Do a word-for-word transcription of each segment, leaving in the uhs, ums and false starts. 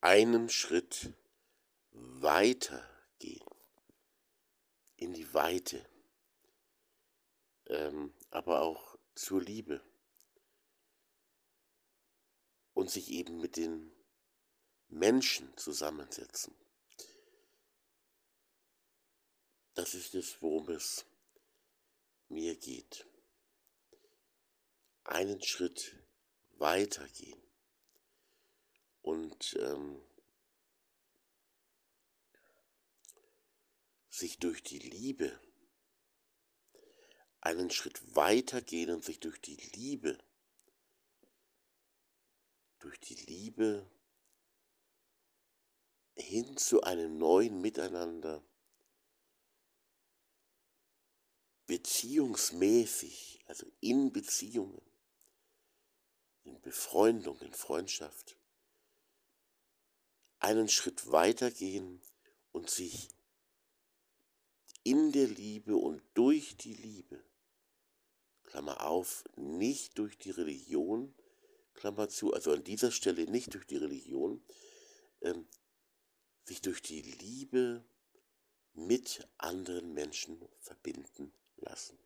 einem Schritt weitergehen, in die Weite, ähm, aber auch zur Liebe und sich eben mit den Menschen zusammensetzen. Das ist es, worum es mir geht. Einen Schritt weitergehen und ähm, sich durch die Liebe, einen Schritt weitergehen und sich durch die Liebe, durch die Liebe hin zu einem neuen Miteinander beziehungsmäßig, also in Beziehungen, in Befreundung, in Freundschaft, einen Schritt weitergehen und sich in der Liebe und durch die Liebe, Klammer auf, nicht durch die Religion, Klammer zu, also an dieser Stelle nicht durch die Religion, ähm, sich durch die Liebe mit anderen Menschen verbinden lassen.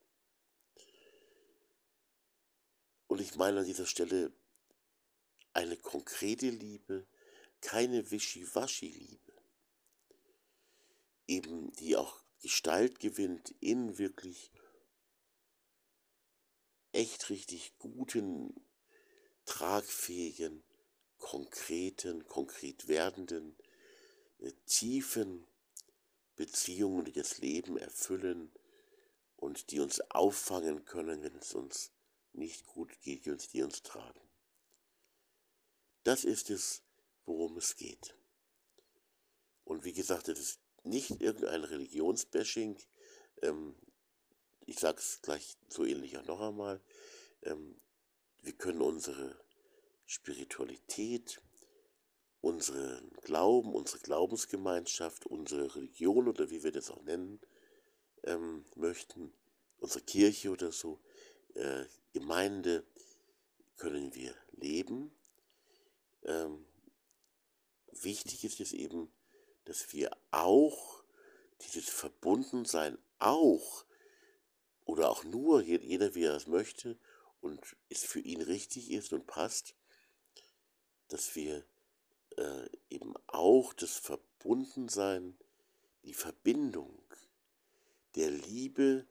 Und ich meine an dieser Stelle eine konkrete Liebe, keine Wischiwaschi-Liebe, eben die auch Gestalt gewinnt in wirklich echt richtig guten, tragfähigen, konkreten, konkret werdenden, äh, tiefen Beziehungen, die das Leben erfüllen und die uns auffangen können, wenn es uns nicht gut geht, die uns, die uns tragen. Das ist es, worum es geht. Und wie gesagt, das ist nicht irgendein Religionsbashing, ähm, ich sage es gleich so ähnlich auch noch einmal, ähm, wir können unsere Spiritualität, unseren Glauben, unsere Glaubensgemeinschaft, unsere Religion oder wie wir das auch nennen ähm, möchten, unsere Kirche oder so, äh, Gemeinde können wir leben. Ähm, wichtig ist es eben, dass wir auch dieses Verbundensein auch oder auch nur, jeder wie er es möchte und es für ihn richtig ist und passt, dass wir äh, eben auch das Verbundensein, die Verbindung der Liebe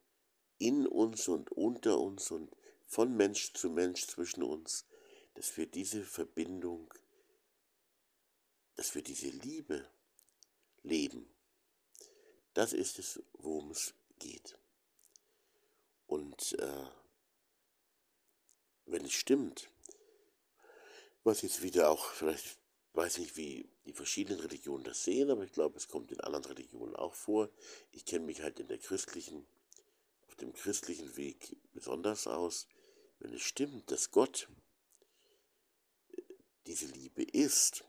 in uns und unter uns und von Mensch zu Mensch zwischen uns, dass wir diese Verbindung, dass wir diese Liebe leben. Das ist es, worum es geht. Und äh, wenn es stimmt, was jetzt wieder auch, vielleicht weiß ich nicht, wie die verschiedenen Religionen das sehen, aber ich glaube, es kommt in anderen Religionen auch vor. Ich kenne mich halt in der christlichen, auf dem christlichen Weg besonders aus. Wenn es stimmt, dass Gott diese Liebe ist,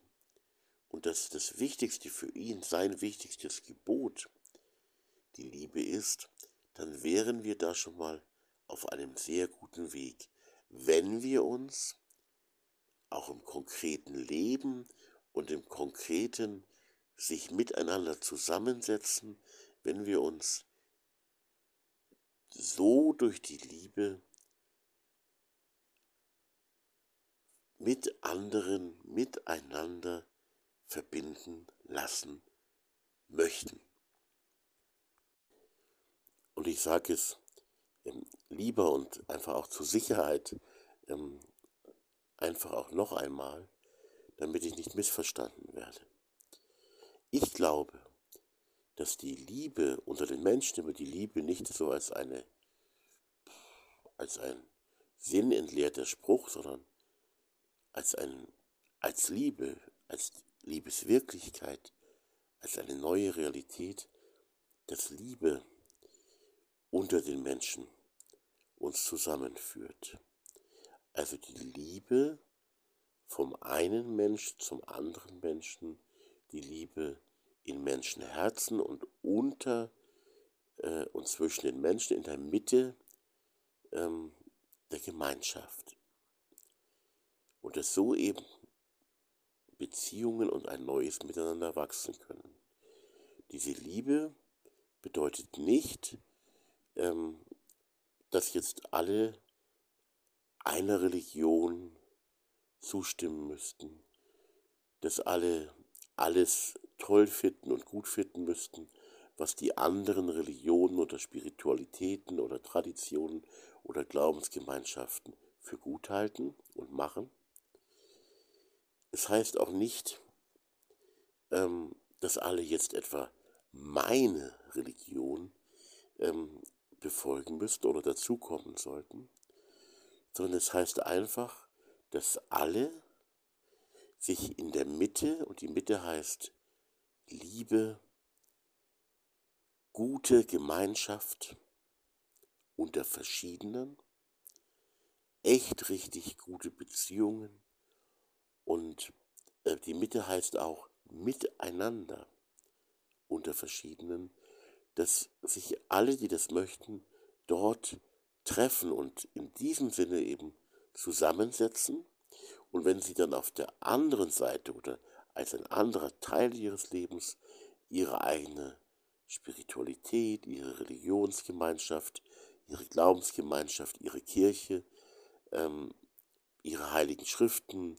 und dass das Wichtigste für ihn, sein wichtigstes Gebot, die Liebe ist, dann wären wir da schon mal auf einem sehr guten Weg, wenn wir uns auch im konkreten Leben und im konkreten sich miteinander zusammensetzen, wenn wir uns so durch die Liebe mit anderen, miteinander verbinden lassen möchten. Und ich sage es ähm, lieber und einfach auch zur Sicherheit, ähm, einfach auch noch einmal, damit ich nicht missverstanden werde. Ich glaube, dass die Liebe unter den Menschen, aber die Liebe nicht so als eine, als ein sinnentleerter Spruch, sondern als ein, als Liebe, als Liebeswirklichkeit, als eine neue Realität, dass Liebe unter den Menschen uns zusammenführt. Also die Liebe vom einen Menschen zum anderen Menschen, die Liebe in Menschenherzen und unter äh, und zwischen den Menschen in der Mitte ähm, der Gemeinschaft. Und das so eben Beziehungen und ein neues Miteinander wachsen können. Diese Liebe bedeutet nicht, ähm, dass jetzt alle einer Religion zustimmen müssten, dass alle alles toll finden und gut finden müssten, was die anderen Religionen oder Spiritualitäten oder Traditionen oder Glaubensgemeinschaften für gut halten und machen. Es heißt auch nicht, ähm, dass alle jetzt etwa meine Religion ähm, befolgen müssten oder dazukommen sollten, sondern es heißt einfach, dass alle sich in der Mitte, und die Mitte heißt Liebe, gute Gemeinschaft unter Verschiedenen, echt richtig gute Beziehungen, und äh, die Mitte heißt auch miteinander unter Verschiedenen, dass sich alle, die das möchten, dort treffen und in diesem Sinne eben zusammensetzen. Und wenn sie dann auf der anderen Seite oder als ein anderer Teil ihres Lebens ihre eigene Spiritualität, ihre Religionsgemeinschaft, ihre Glaubensgemeinschaft, ihre Kirche, ähm, ihre heiligen Schriften,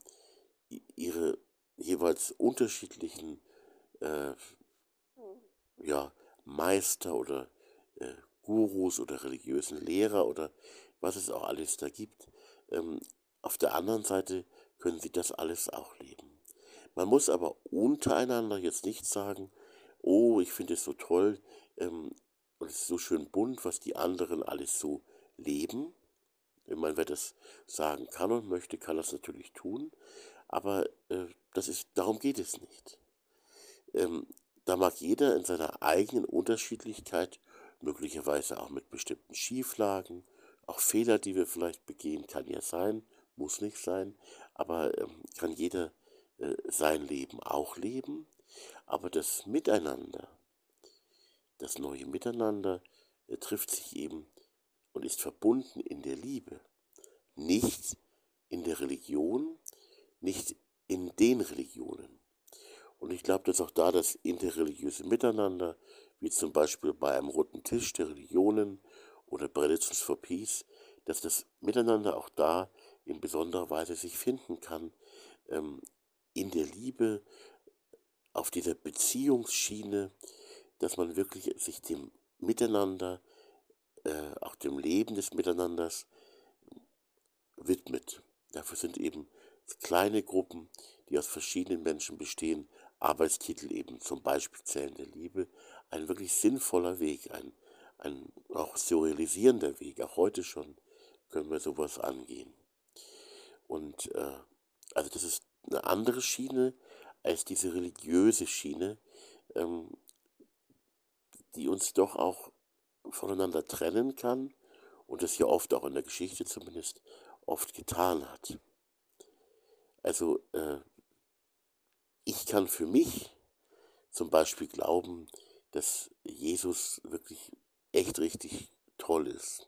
ihre jeweils unterschiedlichen äh, ja, Meister oder äh, Gurus oder religiösen Lehrer oder was es auch alles da gibt. Ähm, auf der anderen Seite können sie das alles auch leben. Man muss aber untereinander jetzt nicht sagen, oh, ich finde es so toll ähm, und es ist so schön bunt, was die anderen alles so leben. Wenn man das sagen kann und möchte, kann das natürlich tun, aber äh, das ist, darum geht es nicht. Ähm, da mag jeder in seiner eigenen Unterschiedlichkeit, möglicherweise auch mit bestimmten Schieflagen, auch Fehler, die wir vielleicht begehen, kann ja sein, muss nicht sein, aber ähm, kann jeder äh, sein Leben auch leben. Aber das Miteinander, das neue Miteinander äh, trifft sich eben und ist verbunden in der Liebe, nicht in der Religion, nicht in den Religionen. Und ich glaube, dass auch da das interreligiöse Miteinander, wie zum Beispiel bei einem roten Tisch der Religionen oder bei Religions for Peace, dass das Miteinander auch da in besonderer Weise sich finden kann, ähm, in der Liebe, auf dieser Beziehungsschiene, dass man wirklich sich dem Miteinander, äh, auch dem Leben des Miteinanders widmet. Dafür sind eben kleine Gruppen, die aus verschiedenen Menschen bestehen, Arbeitstitel eben zum Beispiel Zellen der Liebe, ein wirklich sinnvoller Weg, ein, ein auch surrealisierender Weg. Auch heute schon können wir sowas angehen. Und äh, also das ist eine andere Schiene als diese religiöse Schiene, ähm, die uns doch auch voneinander trennen kann und das ja oft auch in der Geschichte zumindest oft getan hat. Also äh, ich kann für mich zum Beispiel glauben, dass Jesus wirklich echt richtig toll ist.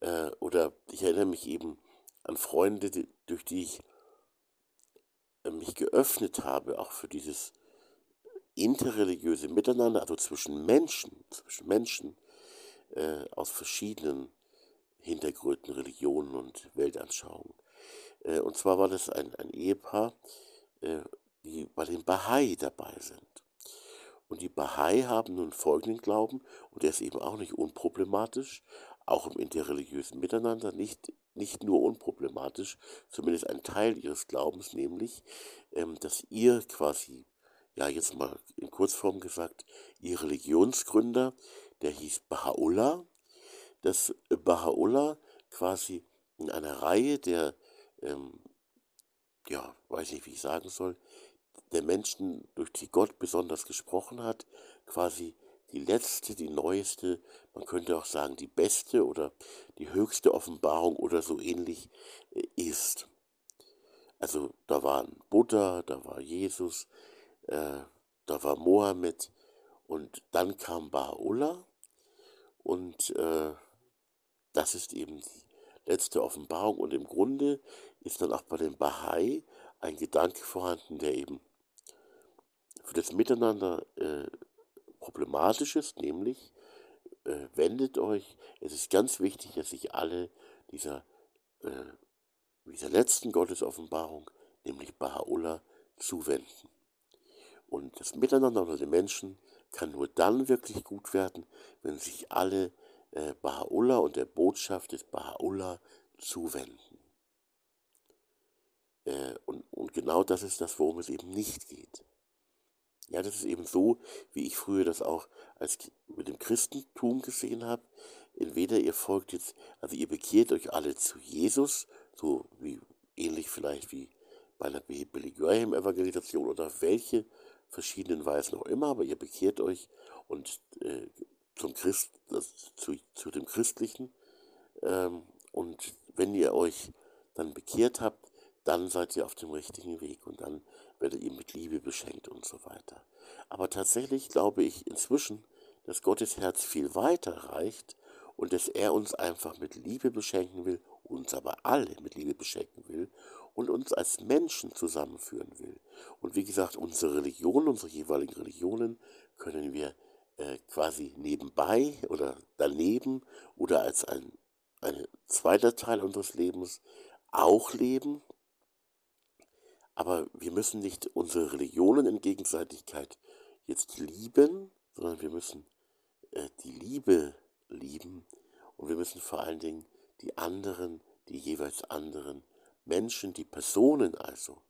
Äh, oder ich erinnere mich eben an Freunde, die, durch die ich äh, mich geöffnet habe, auch für dieses interreligiöse Miteinander, also zwischen Menschen, zwischen Menschen äh, aus verschiedenen Hintergründen, Religionen und Weltanschauungen. Äh, und zwar war das ein, ein Ehepaar, äh, die bei den Bahá'í dabei sind. Und die Bahá'í haben nun folgenden Glauben, und der ist eben auch nicht unproblematisch, auch im interreligiösen Miteinander nicht, nicht nur unproblematisch, zumindest ein Teil ihres Glaubens, nämlich, ähm, dass ihr quasi, ja jetzt mal in Kurzform gesagt, ihr Religionsgründer, der hieß Bahá'u'lláh, dass Bahá'u'lláh quasi in einer Reihe der, ähm, ja, weiß nicht, wie ich sagen soll, der Menschen, durch die Gott besonders gesprochen hat, quasi die letzte, die neueste, man könnte auch sagen die beste oder die höchste Offenbarung oder so ähnlich ist. Also da waren Buddha, da war Jesus, äh, da war Mohammed und dann kam Bahá'u'lláh und äh, das ist eben die letzte Offenbarung und im Grunde ist dann auch bei den Bahá'í ein Gedanke vorhanden, der eben für das Miteinander äh, problematisch ist, nämlich äh, wendet euch, es ist ganz wichtig, dass sich alle dieser, äh, dieser letzten Gottesoffenbarung, nämlich Bahá'u'lláh, zuwenden. Und das Miteinander unter den Menschen kann nur dann wirklich gut werden, wenn sich alle äh, Bahá'u'lláh und der Botschaft des Bahá'u'lláh zuwenden. Äh, und, und genau das ist das, worum es eben nicht geht. Ja, das ist eben so, wie ich früher das auch als mit dem Christentum gesehen habe. Entweder ihr folgt jetzt, also ihr bekehrt euch alle zu Jesus, so wie ähnlich vielleicht wie bei einer Billy-Graham-Evangelisation oder welche verschiedenen Weisen auch immer, aber ihr bekehrt euch und äh, zum Christ, das, zu, zu dem Christlichen. Ähm, und wenn ihr euch dann bekehrt habt, dann seid ihr auf dem richtigen Weg und dann werdet ihr mit Liebe beschenkt und so weiter. Aber tatsächlich glaube ich inzwischen, dass Gottes Herz viel weiter reicht und dass er uns einfach mit Liebe beschenken will, uns aber alle mit Liebe beschenken will und uns als Menschen zusammenführen will. Und wie gesagt, unsere Religionen, unsere jeweiligen Religionen können wir äh, quasi nebenbei oder daneben oder als ein, ein zweiter Teil unseres Lebens auch leben. Aber wir müssen nicht unsere Religionen in Gegenseitigkeit jetzt lieben, sondern wir müssen äh, die Liebe lieben und wir müssen vor allen Dingen die anderen, die jeweils anderen Menschen, die Personen also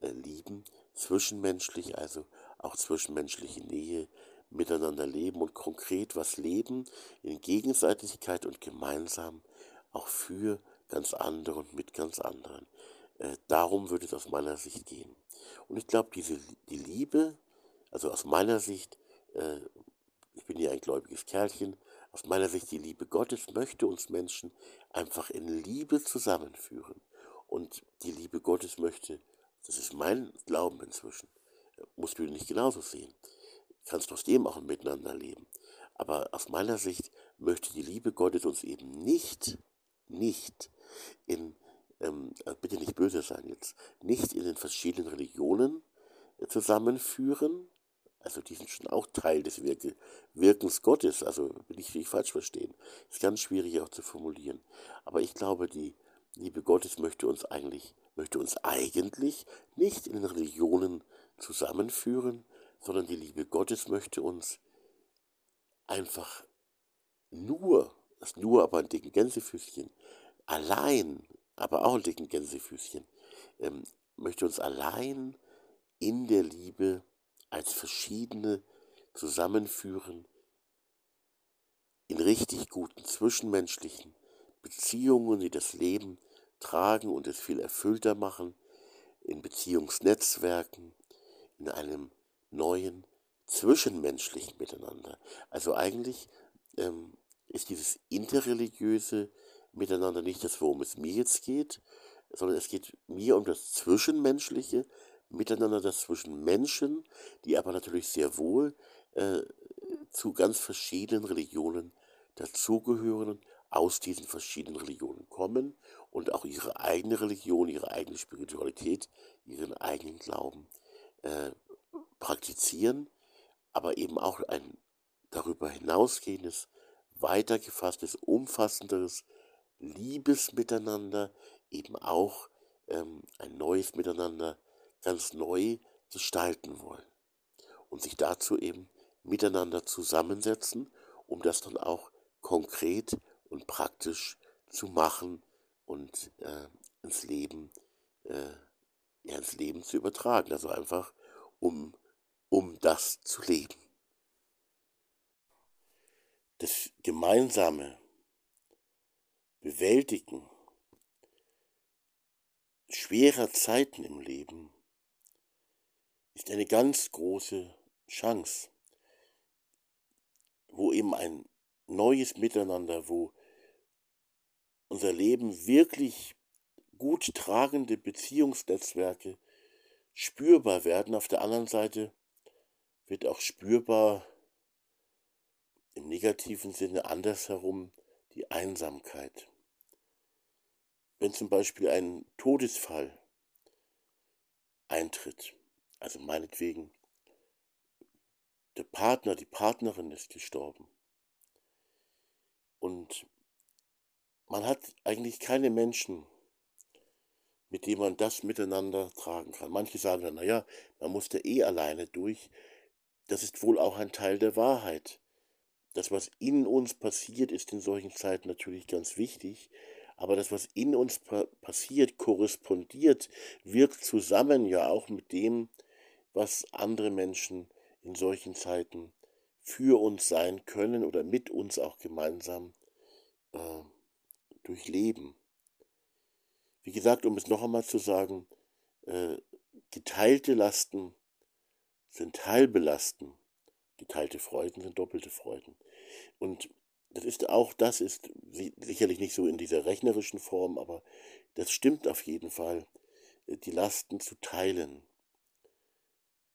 äh, lieben, zwischenmenschlich, also auch zwischenmenschliche Nähe, miteinander leben und konkret was leben, in Gegenseitigkeit und gemeinsam, auch für ganz andere und mit ganz anderen. Äh, darum würde es aus meiner Sicht gehen. Und ich glaube, diese die Liebe, also aus meiner Sicht, äh, ich bin ja ein gläubiges Kerlchen, aus meiner Sicht die Liebe Gottes möchte uns Menschen einfach in Liebe zusammenführen. Und die Liebe Gottes möchte, das ist mein Glauben inzwischen, musst du nicht genauso sehen, kannst trotzdem auch miteinander leben. Aber aus meiner Sicht möchte die Liebe Gottes uns eben nicht, nicht in bitte nicht böse sein jetzt, nicht in den verschiedenen Religionen zusammenführen, also die sind schon auch Teil des Wirke, Wirkens Gottes, also will ich nicht falsch verstehen, ist ganz schwierig auch zu formulieren, aber ich glaube, die Liebe Gottes möchte uns eigentlich, möchte uns eigentlich nicht in den Religionen zusammenführen, sondern die Liebe Gottes möchte uns einfach nur, das nur aber ein dicken Gänsefüßchen, allein, aber auch einen dicken Gänsefüßchen, ähm, möchte uns allein in der Liebe als verschiedene zusammenführen, in richtig guten zwischenmenschlichen Beziehungen, die das Leben tragen und es viel erfüllter machen, in Beziehungsnetzwerken, in einem neuen zwischenmenschlichen Miteinander. Also eigentlich ähm, ist dieses interreligiöse Miteinander nicht das, worum es mir jetzt geht, sondern es geht mir um das Zwischenmenschliche, Miteinander, das zwischen Menschen, die aber natürlich sehr wohl äh, zu ganz verschiedenen Religionen dazugehören, aus diesen verschiedenen Religionen kommen und auch ihre eigene Religion, ihre eigene Spiritualität, ihren eigenen Glauben äh, praktizieren, aber eben auch ein darüber hinausgehendes, weiter gefasstes, umfassenderes Liebesmiteinander, eben auch ähm, ein neues Miteinander ganz neu gestalten wollen und sich dazu eben miteinander zusammensetzen, um das dann auch konkret und praktisch zu machen und äh, ins Leben, äh, ja, ins Leben zu übertragen, also einfach um, um das zu leben. Das gemeinsame Bewältigen schwerer Zeiten im Leben ist eine ganz große Chance, wo eben ein neues Miteinander, wo unser Leben wirklich gut tragende Beziehungsnetzwerke spürbar werden. Auf der anderen Seite wird auch spürbar im negativen Sinne andersherum die Einsamkeit. Wenn zum Beispiel ein Todesfall eintritt. Also meinetwegen, der Partner, die Partnerin ist gestorben. Und man hat eigentlich keine Menschen, mit denen man das miteinander tragen kann. Manche sagen dann, naja, man muss da eh alleine durch. Das ist wohl auch ein Teil der Wahrheit. Das, was in uns passiert, ist in solchen Zeiten natürlich ganz wichtig, aber das, was in uns pa- passiert, korrespondiert, wirkt zusammen ja auch mit dem, was andere Menschen in solchen Zeiten für uns sein können oder mit uns auch gemeinsam äh, durchleben. Wie gesagt, um es noch einmal zu sagen, äh, geteilte Lasten sind Teilbelasten. Geteilte Freuden sind doppelte Freuden. Und das ist auch, das ist sicherlich nicht so in dieser rechnerischen Form, aber das stimmt auf jeden Fall, die Lasten zu teilen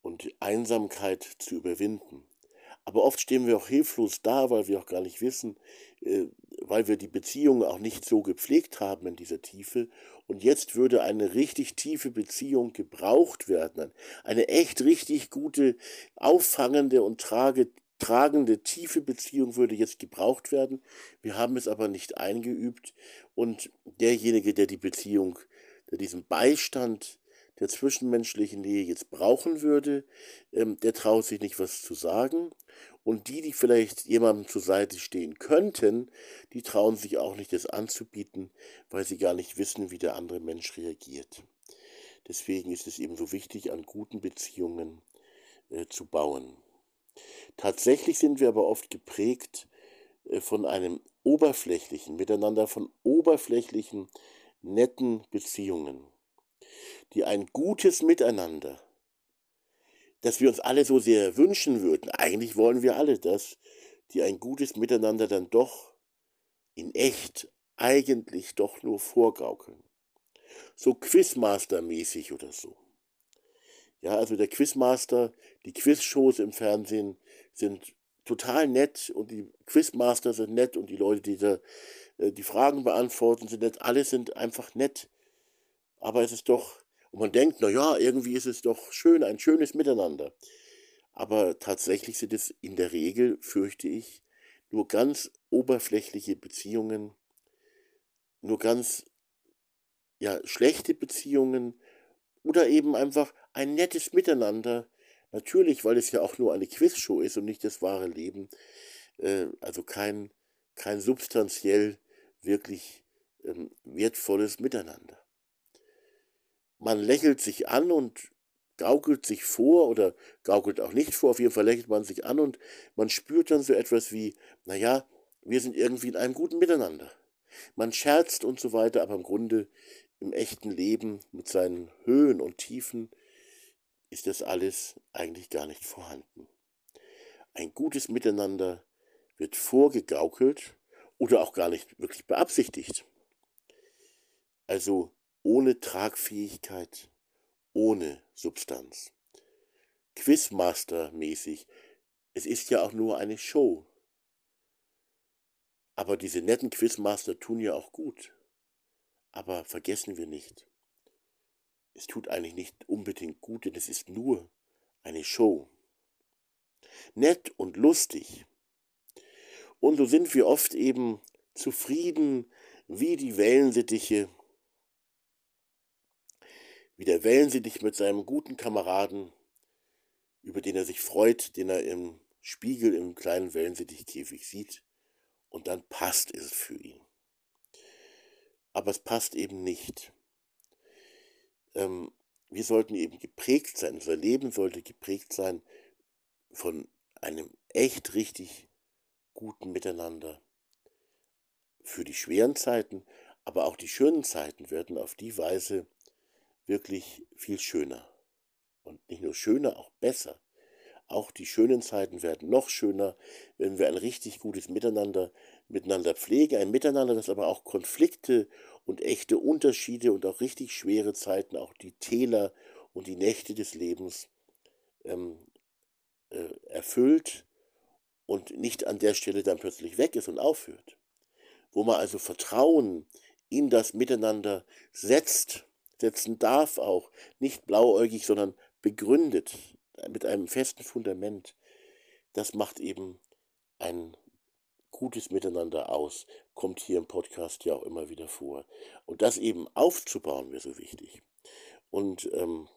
und die Einsamkeit zu überwinden. Aber oft stehen wir auch hilflos da, weil wir auch gar nicht wissen, weil wir die Beziehungen auch nicht so gepflegt haben in dieser Tiefe. Und jetzt würde eine richtig tiefe Beziehung gebraucht werden. Eine echt richtig gute, auffangende und trage, tragende, tiefe Beziehung würde jetzt gebraucht werden. Wir haben es aber nicht eingeübt. Und derjenige, der die Beziehung, der diesen Beistand der zwischenmenschlichen Nähe jetzt brauchen würde, ähm, der traut sich nicht, was zu sagen. Und die, die vielleicht jemandem zur Seite stehen könnten, die trauen sich auch nicht, das anzubieten, weil sie gar nicht wissen, wie der andere Mensch reagiert. Deswegen ist es eben so wichtig, an guten Beziehungen äh, zu bauen. Tatsächlich sind wir aber oft geprägt äh, von einem oberflächlichen Miteinander, von oberflächlichen, netten Beziehungen, die ein gutes Miteinander, das wir uns alle so sehr wünschen würden, eigentlich wollen wir alle das, die ein gutes Miteinander dann doch in echt eigentlich doch nur vorgaukeln. So Quizmaster-mäßig oder so. Ja, also der Quizmaster, die Quizshows im Fernsehen sind total nett und die Quizmaster sind nett und die Leute, die da die Fragen beantworten, sind nett. Alle sind einfach nett. Aber es ist doch, und man denkt, naja, irgendwie ist es doch schön, ein schönes Miteinander. Aber tatsächlich sind es in der Regel, fürchte ich, nur ganz oberflächliche Beziehungen, nur ganz ja, schlechte Beziehungen oder eben einfach ein nettes Miteinander. Natürlich, weil es ja auch nur eine Quizshow ist und nicht das wahre Leben. Äh, also kein, kein substanziell wirklich ähm, wertvolles Miteinander. Man lächelt sich an und gaukelt sich vor oder gaukelt auch nicht vor. Auf jeden Fall lächelt man sich an und man spürt dann so etwas wie, naja, wir sind irgendwie in einem guten Miteinander. Man scherzt und so weiter, aber im Grunde im echten Leben mit seinen Höhen und Tiefen ist das alles eigentlich gar nicht vorhanden. Ein gutes Miteinander wird vorgegaukelt oder auch gar nicht wirklich beabsichtigt. Also ohne Tragfähigkeit, ohne Substanz. Quizmaster-mäßig, es ist ja auch nur eine Show. Aber diese netten Quizmaster tun ja auch gut. Aber vergessen wir nicht, es tut eigentlich nicht unbedingt gut, denn es ist nur eine Show. Nett und lustig. Und so sind wir oft eben zufrieden wie die Wellensittiche, wie der Wellensittich mit seinem guten Kameraden, über den er sich freut, den er im Spiegel im kleinen Wellensittichkäfig sieht, und dann passt es für ihn. Aber es passt eben nicht. Ähm, wir sollten eben geprägt sein, unser Leben sollte geprägt sein von einem echt richtig guten Miteinander. Für die schweren Zeiten, aber auch die schönen Zeiten werden auf die Weise wirklich viel schöner. Und nicht nur schöner, auch besser. Auch die schönen Zeiten werden noch schöner, wenn wir ein richtig gutes Miteinander miteinander pflegen. Ein Miteinander, das aber auch Konflikte und echte Unterschiede und auch richtig schwere Zeiten, auch die Täler und die Nächte des Lebens ähm, äh, erfüllt und nicht an der Stelle dann plötzlich weg ist und aufhört. Wo man also Vertrauen in das Miteinander setzt, setzen darf auch, nicht blauäugig, sondern begründet, mit einem festen Fundament, das macht eben ein gutes Miteinander aus, kommt hier im Podcast ja auch immer wieder vor. Und das eben aufzubauen, wäre so wichtig. Und ähm,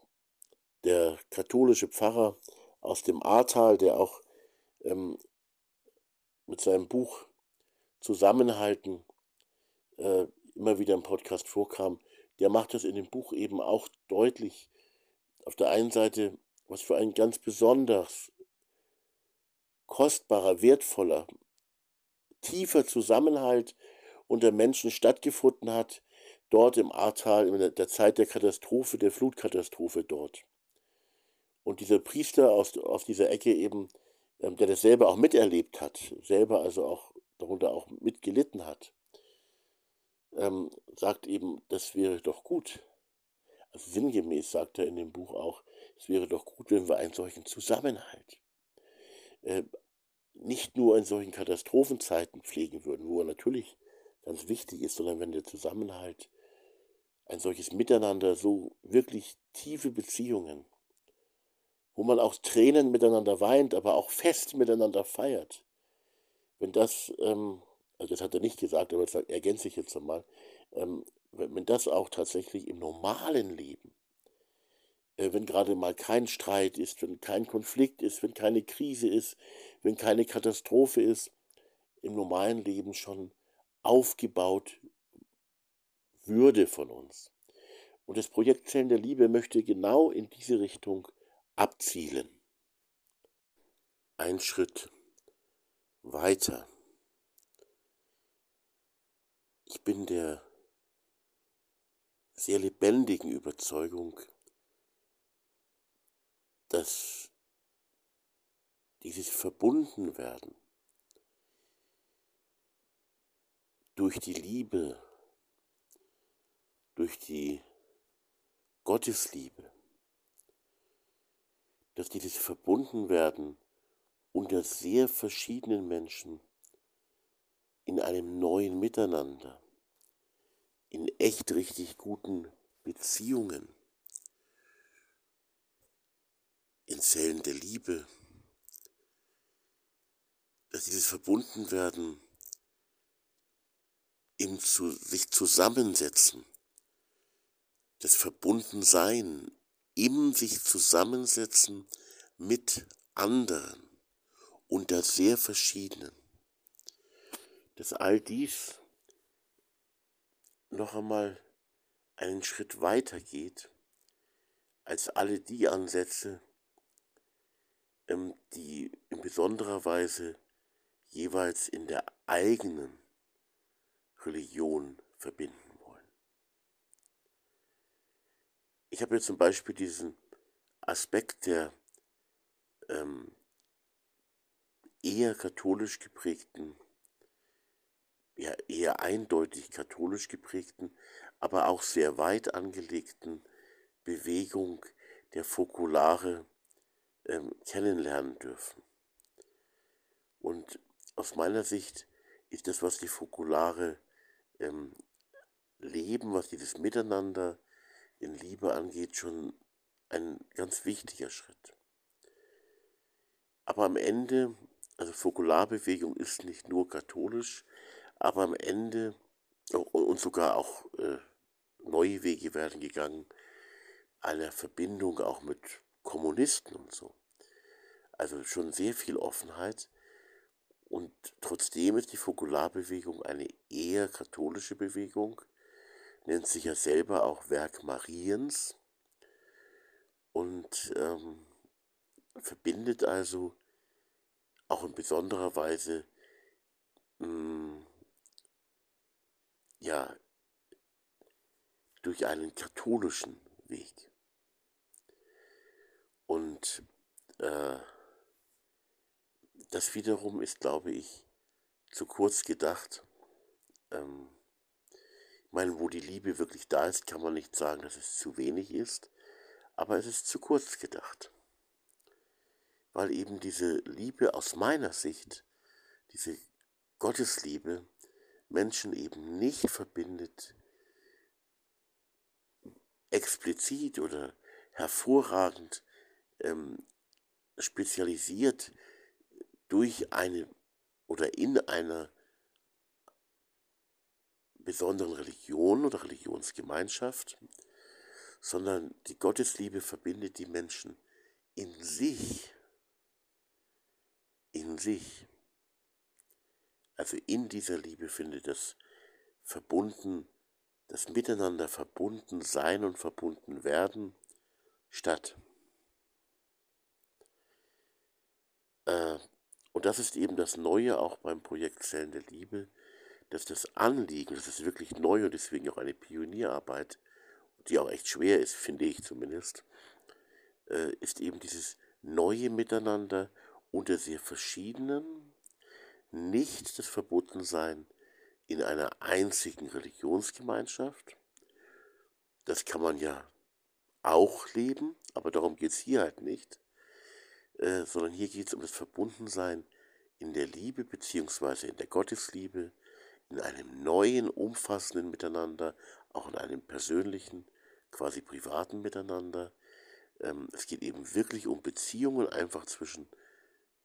der katholische Pfarrer aus dem Ahrtal, der auch ähm, mit seinem Buch Zusammenhalten äh, immer wieder im Podcast vorkam, der macht das in dem Buch eben auch deutlich. Auf der einen Seite, was für ein ganz besonders kostbarer, wertvoller, tiefer Zusammenhalt unter Menschen stattgefunden hat, dort im Ahrtal, in der Zeit der Katastrophe, der Flutkatastrophe dort. Und dieser Priester aus, aus dieser Ecke eben, ähm, der das selber auch miterlebt hat, selber also auch darunter auch mitgelitten hat, ähm, sagt eben, das wäre doch gut. Also sinngemäß sagt er in dem Buch auch, es wäre doch gut, wenn wir einen solchen Zusammenhalt äh, nicht nur in solchen Katastrophenzeiten pflegen würden, wo er natürlich ganz wichtig ist, sondern wenn der Zusammenhalt, ein solches Miteinander, so wirklich tiefe Beziehungen, wo man auch Tränen miteinander weint, aber auch fest miteinander feiert, wenn das, ähm, also das hat er nicht gesagt, aber das ergänze ich jetzt nochmal, ähm, wenn das auch tatsächlich im normalen Leben, wenn gerade mal kein Streit ist, wenn kein Konflikt ist, wenn keine Krise ist, wenn keine Katastrophe ist, im normalen Leben schon aufgebaut würde von uns. Und das Projekt Zellen der Liebe möchte genau in diese Richtung abzielen. Ein Schritt weiter. Ich bin der sehr lebendigen Überzeugung, dass dieses Verbundenwerden durch die Liebe, durch die Gottesliebe, dass dieses Verbundenwerden unter sehr verschiedenen Menschen in einem neuen Miteinander, in echt richtig guten Beziehungen, in Zellen der Liebe, dass dieses Verbundenwerden im zu, sich zusammensetzen, das Verbundensein im sich zusammensetzen mit anderen unter sehr verschiedenen, dass all dies noch einmal einen Schritt weiter geht als alle die Ansätze, die in besonderer Weise jeweils in der eigenen Religion verbinden wollen. Ich habe jetzt zum Beispiel diesen Aspekt der ähm, eher katholisch geprägten, ja eher eindeutig katholisch geprägten, aber auch sehr weit angelegten Bewegung der Fokolare Ähm, kennenlernen dürfen. Und aus meiner Sicht ist das, was die Fokolare ähm, leben, was dieses Miteinander in Liebe angeht, schon ein ganz wichtiger Schritt. Aber am Ende, also Fokolarbewegung ist nicht nur katholisch, aber am Ende, und sogar auch äh, neue Wege werden gegangen, einer Verbindung auch mit Kommunisten und so. Also schon sehr viel Offenheit, und trotzdem ist die Fokularbewegung eine eher katholische Bewegung, nennt sich ja selber auch Werk Mariens und ähm, verbindet also auch in besonderer Weise mh, ja durch einen katholischen Weg. Und äh, das wiederum ist, glaube ich, zu kurz gedacht. Ähm, ich meine, wo die Liebe wirklich da ist, kann man nicht sagen, dass es zu wenig ist, aber es ist zu kurz gedacht. Weil eben diese Liebe aus meiner Sicht, diese Gottesliebe, Menschen eben nicht verbindet explizit oder hervorragend ähm, spezialisiert durch eine oder in einer besonderen Religion oder Religionsgemeinschaft, sondern die Gottesliebe verbindet die Menschen in sich, in sich. Also in dieser Liebe findet das Verbunden, das Miteinander verbunden sein und verbunden werden statt. Äh, und das ist eben das Neue auch beim Projekt Zellen der Liebe, dass das Anliegen, das ist wirklich neu und deswegen auch eine Pionierarbeit, die auch echt schwer ist, finde ich zumindest, äh, ist eben dieses neue Miteinander unter sehr verschiedenen, nicht das Verbundensein in einer einzigen Religionsgemeinschaft. Das kann man ja auch leben, aber darum geht es hier halt nicht, äh, sondern hier geht es um das Verbundensein in der Liebe bzw. in der Gottesliebe, in einem neuen, umfassenden Miteinander, auch in einem persönlichen, quasi privaten Miteinander. Ähm, es geht eben wirklich um Beziehungen einfach zwischen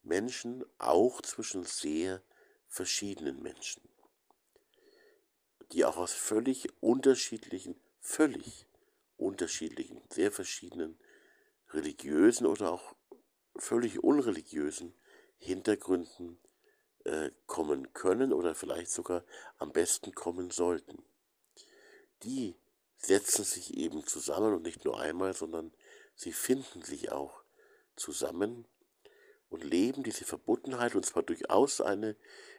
Menschen, auch zwischen sehr verschiedenen Menschen, die auch aus völlig unterschiedlichen, völlig unterschiedlichen, sehr verschiedenen religiösen oder auch völlig unreligiösen Hintergründen äh, kommen können oder vielleicht sogar am besten kommen sollten. Die setzen sich eben zusammen und nicht nur einmal, sondern sie finden sich auch zusammen und leben diese Verbundenheit, und zwar durchaus eine,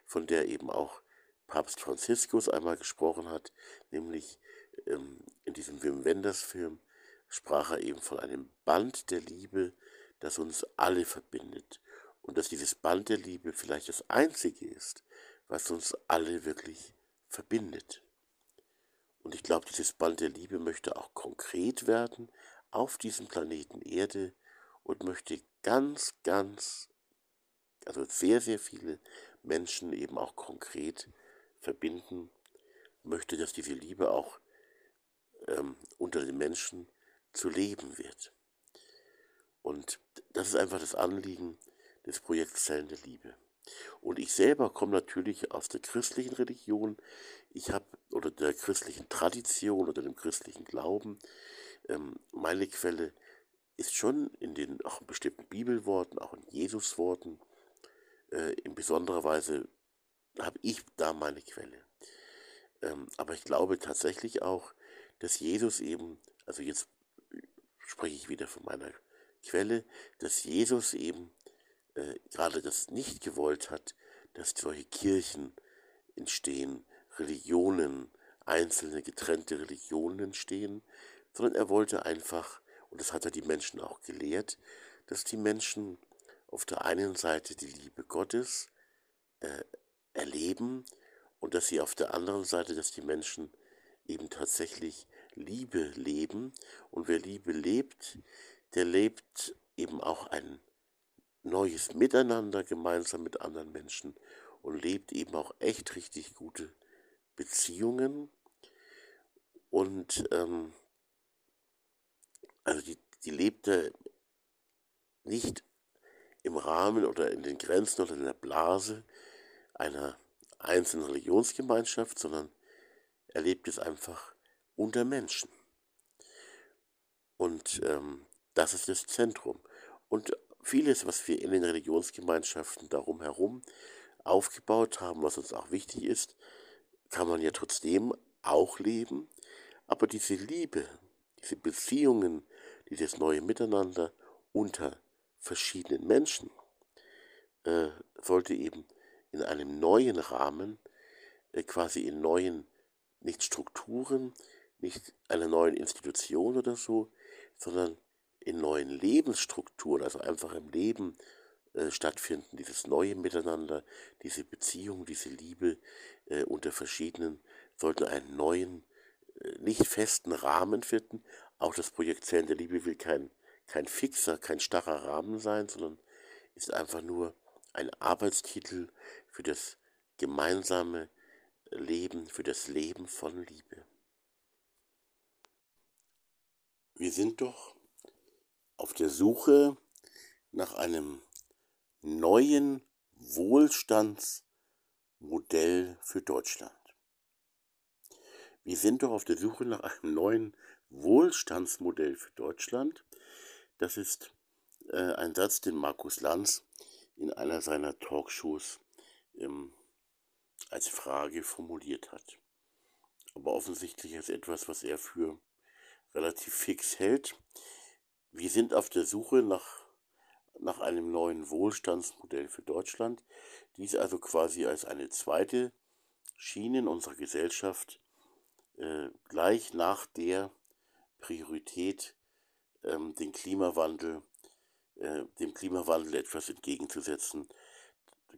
von der eben auch Papst Franziskus einmal gesprochen hat, nämlich ähm, in diesem Wim Wenders Film sprach er eben von einem Band der Liebe, das uns alle verbindet, und dass dieses Band der Liebe vielleicht das einzige ist, was uns alle wirklich verbindet. Und ich glaube, dieses Band der Liebe möchte auch konkret werden auf diesem Planeten Erde und möchte ganz, ganz, also sehr, sehr viele Menschen eben auch konkret verbinden, möchte, dass diese Liebe auch ähm, unter den Menschen zu leben wird. Und das ist einfach das Anliegen des Projekts Zellen der Liebe. Und ich selber komme natürlich aus der christlichen Religion, ich habe oder der christlichen Tradition oder dem christlichen Glauben. Ähm, meine Quelle ist schon in den auch in bestimmten Bibelworten, auch in Jesusworten. Äh, in besonderer Weise habe ich da meine Quelle. Ähm, aber ich glaube tatsächlich auch, dass Jesus eben, also jetzt spreche ich wieder von meiner Quelle, dass Jesus eben äh, gerade das nicht gewollt hat, dass solche Kirchen entstehen, Religionen, einzelne getrennte Religionen entstehen, sondern er wollte einfach, und das hat er die Menschen auch gelehrt, dass die Menschen auf der einen Seite die Liebe Gottes äh, erleben und dass sie auf der anderen Seite, dass die Menschen eben tatsächlich Liebe leben. Und wer Liebe lebt, der lebt eben auch ein neues Miteinander gemeinsam mit anderen Menschen und lebt eben auch echt richtig gute Beziehungen. Und ähm, also die, die lebt er nicht im Rahmen oder in den Grenzen oder in der Blase einer einzelnen Religionsgemeinschaft, sondern er lebt es einfach unter Menschen. Und ähm, das ist das Zentrum. Und vieles, was wir in den Religionsgemeinschaften darum herum aufgebaut haben, was uns auch wichtig ist, kann man ja trotzdem auch leben. Aber diese Liebe, diese Beziehungen, dieses neue Miteinander unter verschiedenen Menschen, äh, sollte eben in einem neuen Rahmen, äh, quasi in neuen, nicht Strukturen, nicht einer neuen Institution oder so, sondern in neuen Lebensstrukturen, also einfach im Leben äh, stattfinden, dieses neue Miteinander, diese Beziehung, diese Liebe äh, unter verschiedenen, sollten einen neuen, äh, nicht festen Rahmen finden. Auch das Projekt Zellen der Liebe will kein, kein fixer, kein starrer Rahmen sein, sondern ist einfach nur ein Arbeitstitel für das gemeinsame Leben, für das Leben von Liebe. Wir sind doch auf der Suche nach einem neuen Wohlstandsmodell für Deutschland. Wir sind doch auf der Suche nach einem neuen Wohlstandsmodell für Deutschland. Das ist äh, ein Satz, den Markus Lanz in einer seiner Talkshows ähm, als Frage formuliert hat. Aber offensichtlich ist etwas, was er für relativ fix hält. Wir sind auf der Suche nach, nach einem neuen Wohlstandsmodell für Deutschland. Dies also quasi als eine zweite Schiene in unserer Gesellschaft, äh, gleich nach der Priorität, ähm, den Klimawandel, äh, dem Klimawandel etwas entgegenzusetzen,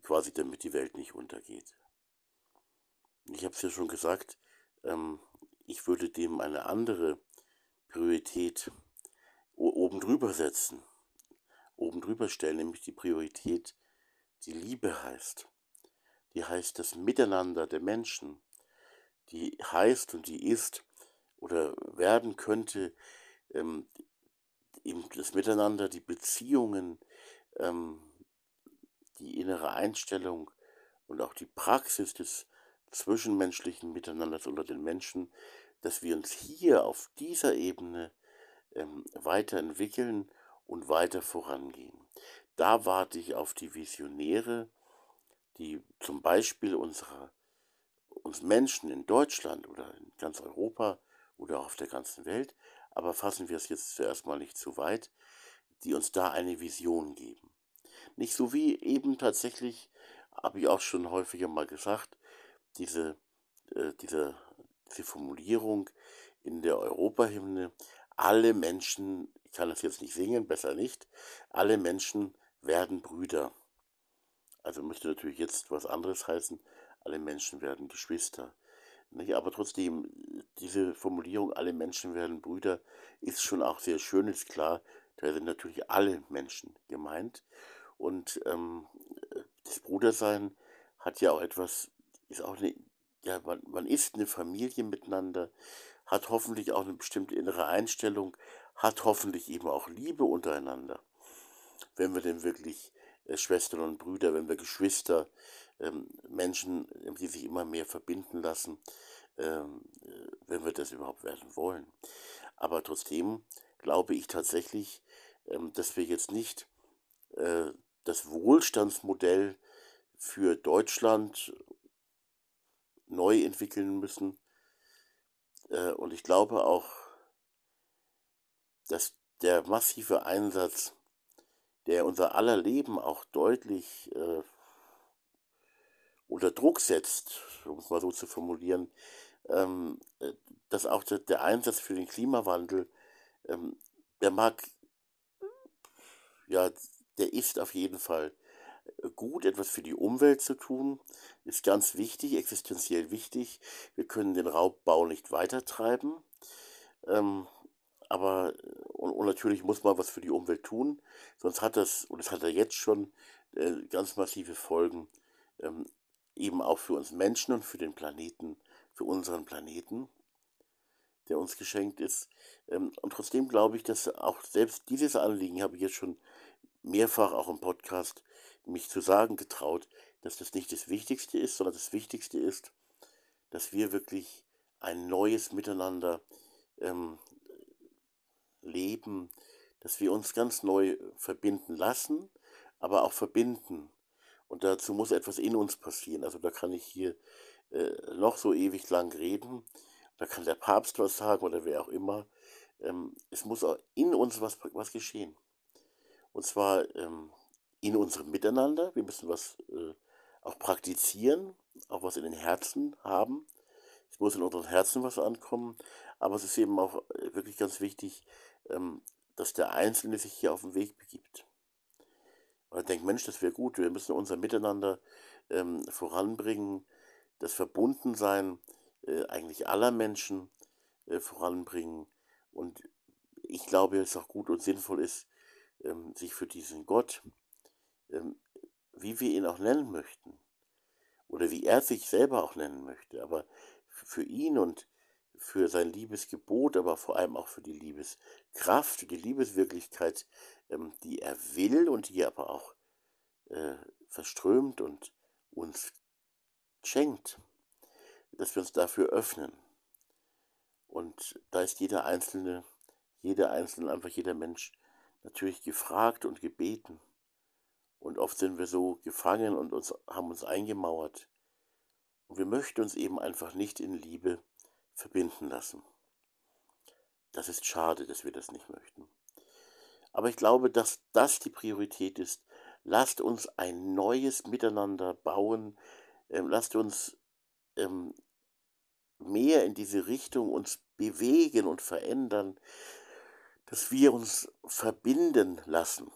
quasi damit die Welt nicht untergeht. Ich habe es ja schon gesagt, ähm, ich würde dem eine andere Priorität oben drüber setzen, oben drüber stellen, nämlich die Priorität, die Liebe heißt. Die heißt das Miteinander der Menschen, die heißt und die ist oder werden könnte, ähm, eben das Miteinander, die Beziehungen, ähm, die innere Einstellung und auch die Praxis des zwischenmenschlichen Miteinanders unter den Menschen, dass wir uns hier auf dieser Ebene ähm, weiterentwickeln und weiter vorangehen. Da warte ich auf die Visionäre, die zum Beispiel unsere, uns Menschen in Deutschland oder in ganz Europa oder auf der ganzen Welt, aber fassen wir es jetzt zuerst mal nicht zu weit, die uns da eine Vision geben. Nicht so wie eben tatsächlich, habe ich auch schon häufiger mal gesagt, diese, äh, diese Die Formulierung in der Europahymne, alle Menschen, ich kann das jetzt nicht singen, besser nicht, alle Menschen werden Brüder. Also müsste natürlich jetzt was anderes heißen, alle Menschen werden Geschwister. Aber trotzdem, diese Formulierung, alle Menschen werden Brüder, ist schon auch sehr schön, ist klar, da sind natürlich alle Menschen gemeint. Und ähm, das Brudersein hat ja auch etwas, ist auch eine Ja, man, man ist eine Familie miteinander, hat hoffentlich auch eine bestimmte innere Einstellung, hat hoffentlich eben auch Liebe untereinander. Wenn wir denn wirklich äh, Schwestern und Brüder, wenn wir Geschwister, ähm, Menschen, die sich immer mehr verbinden lassen, ähm, wenn wir das überhaupt werden wollen. Aber trotzdem glaube ich tatsächlich, ähm, dass wir jetzt nicht äh, das Wohlstandsmodell für Deutschland neu entwickeln müssen. Und ich glaube auch, dass der massive Einsatz, der unser aller Leben auch deutlich äh, unter Druck setzt, um es mal so zu formulieren, ähm, dass auch der, der Einsatz für den Klimawandel, ähm, der mag, ja, der ist auf jeden Fall gut, etwas für die Umwelt zu tun, ist ganz wichtig, existenziell wichtig. Wir können den Raubbau nicht weitertreiben, ähm, aber und, und natürlich muss man was für die Umwelt tun, sonst hat das, und das hat er jetzt schon, äh, ganz massive Folgen, ähm, eben auch für uns Menschen und für den Planeten, für unseren Planeten, der uns geschenkt ist. Ähm, und trotzdem glaube ich, dass auch selbst dieses Anliegen, habe ich jetzt schon mehrfach auch im Podcast mich zu sagen getraut, dass das nicht das Wichtigste ist, sondern das Wichtigste ist, dass wir wirklich ein neues Miteinander ähm, leben, dass wir uns ganz neu verbinden lassen, aber auch verbinden. Und dazu muss etwas in uns passieren. Also da kann ich hier äh, noch so ewig lang reden, da kann der Papst was sagen oder wer auch immer. Ähm, es muss auch in uns was, was geschehen. Und zwar ähm, in unserem Miteinander. Wir müssen was äh, auch praktizieren, auch was in den Herzen haben. Es muss in unseren Herzen was ankommen. Aber es ist eben auch wirklich ganz wichtig, ähm, dass der Einzelne sich hier auf den Weg begibt. Und er denkt, Mensch, das wäre gut. Wir müssen unser Miteinander ähm, voranbringen, das Verbundensein äh, eigentlich aller Menschen äh, voranbringen. Und ich glaube, dass es auch gut und sinnvoll ist, sich für diesen Gott, wie wir ihn auch nennen möchten, oder wie er sich selber auch nennen möchte, aber für ihn und für sein Liebesgebot, aber vor allem auch für die Liebeskraft, die Liebeswirklichkeit, ähm, die er will und die er aber auch äh, verströmt und uns schenkt, dass wir uns dafür öffnen. Und da ist jeder Einzelne, jeder Einzelne, einfach jeder Mensch natürlich gefragt und gebeten. Und oft sind wir so gefangen und uns, haben uns eingemauert. Und wir möchten uns eben einfach nicht in Liebe verbinden lassen. Das ist schade, dass wir das nicht möchten. Aber ich glaube, dass das die Priorität ist. Lasst uns ein neues Miteinander bauen. Ähm, lasst uns ähm, mehr in diese Richtung uns bewegen und verändern, dass wir uns verbinden lassen.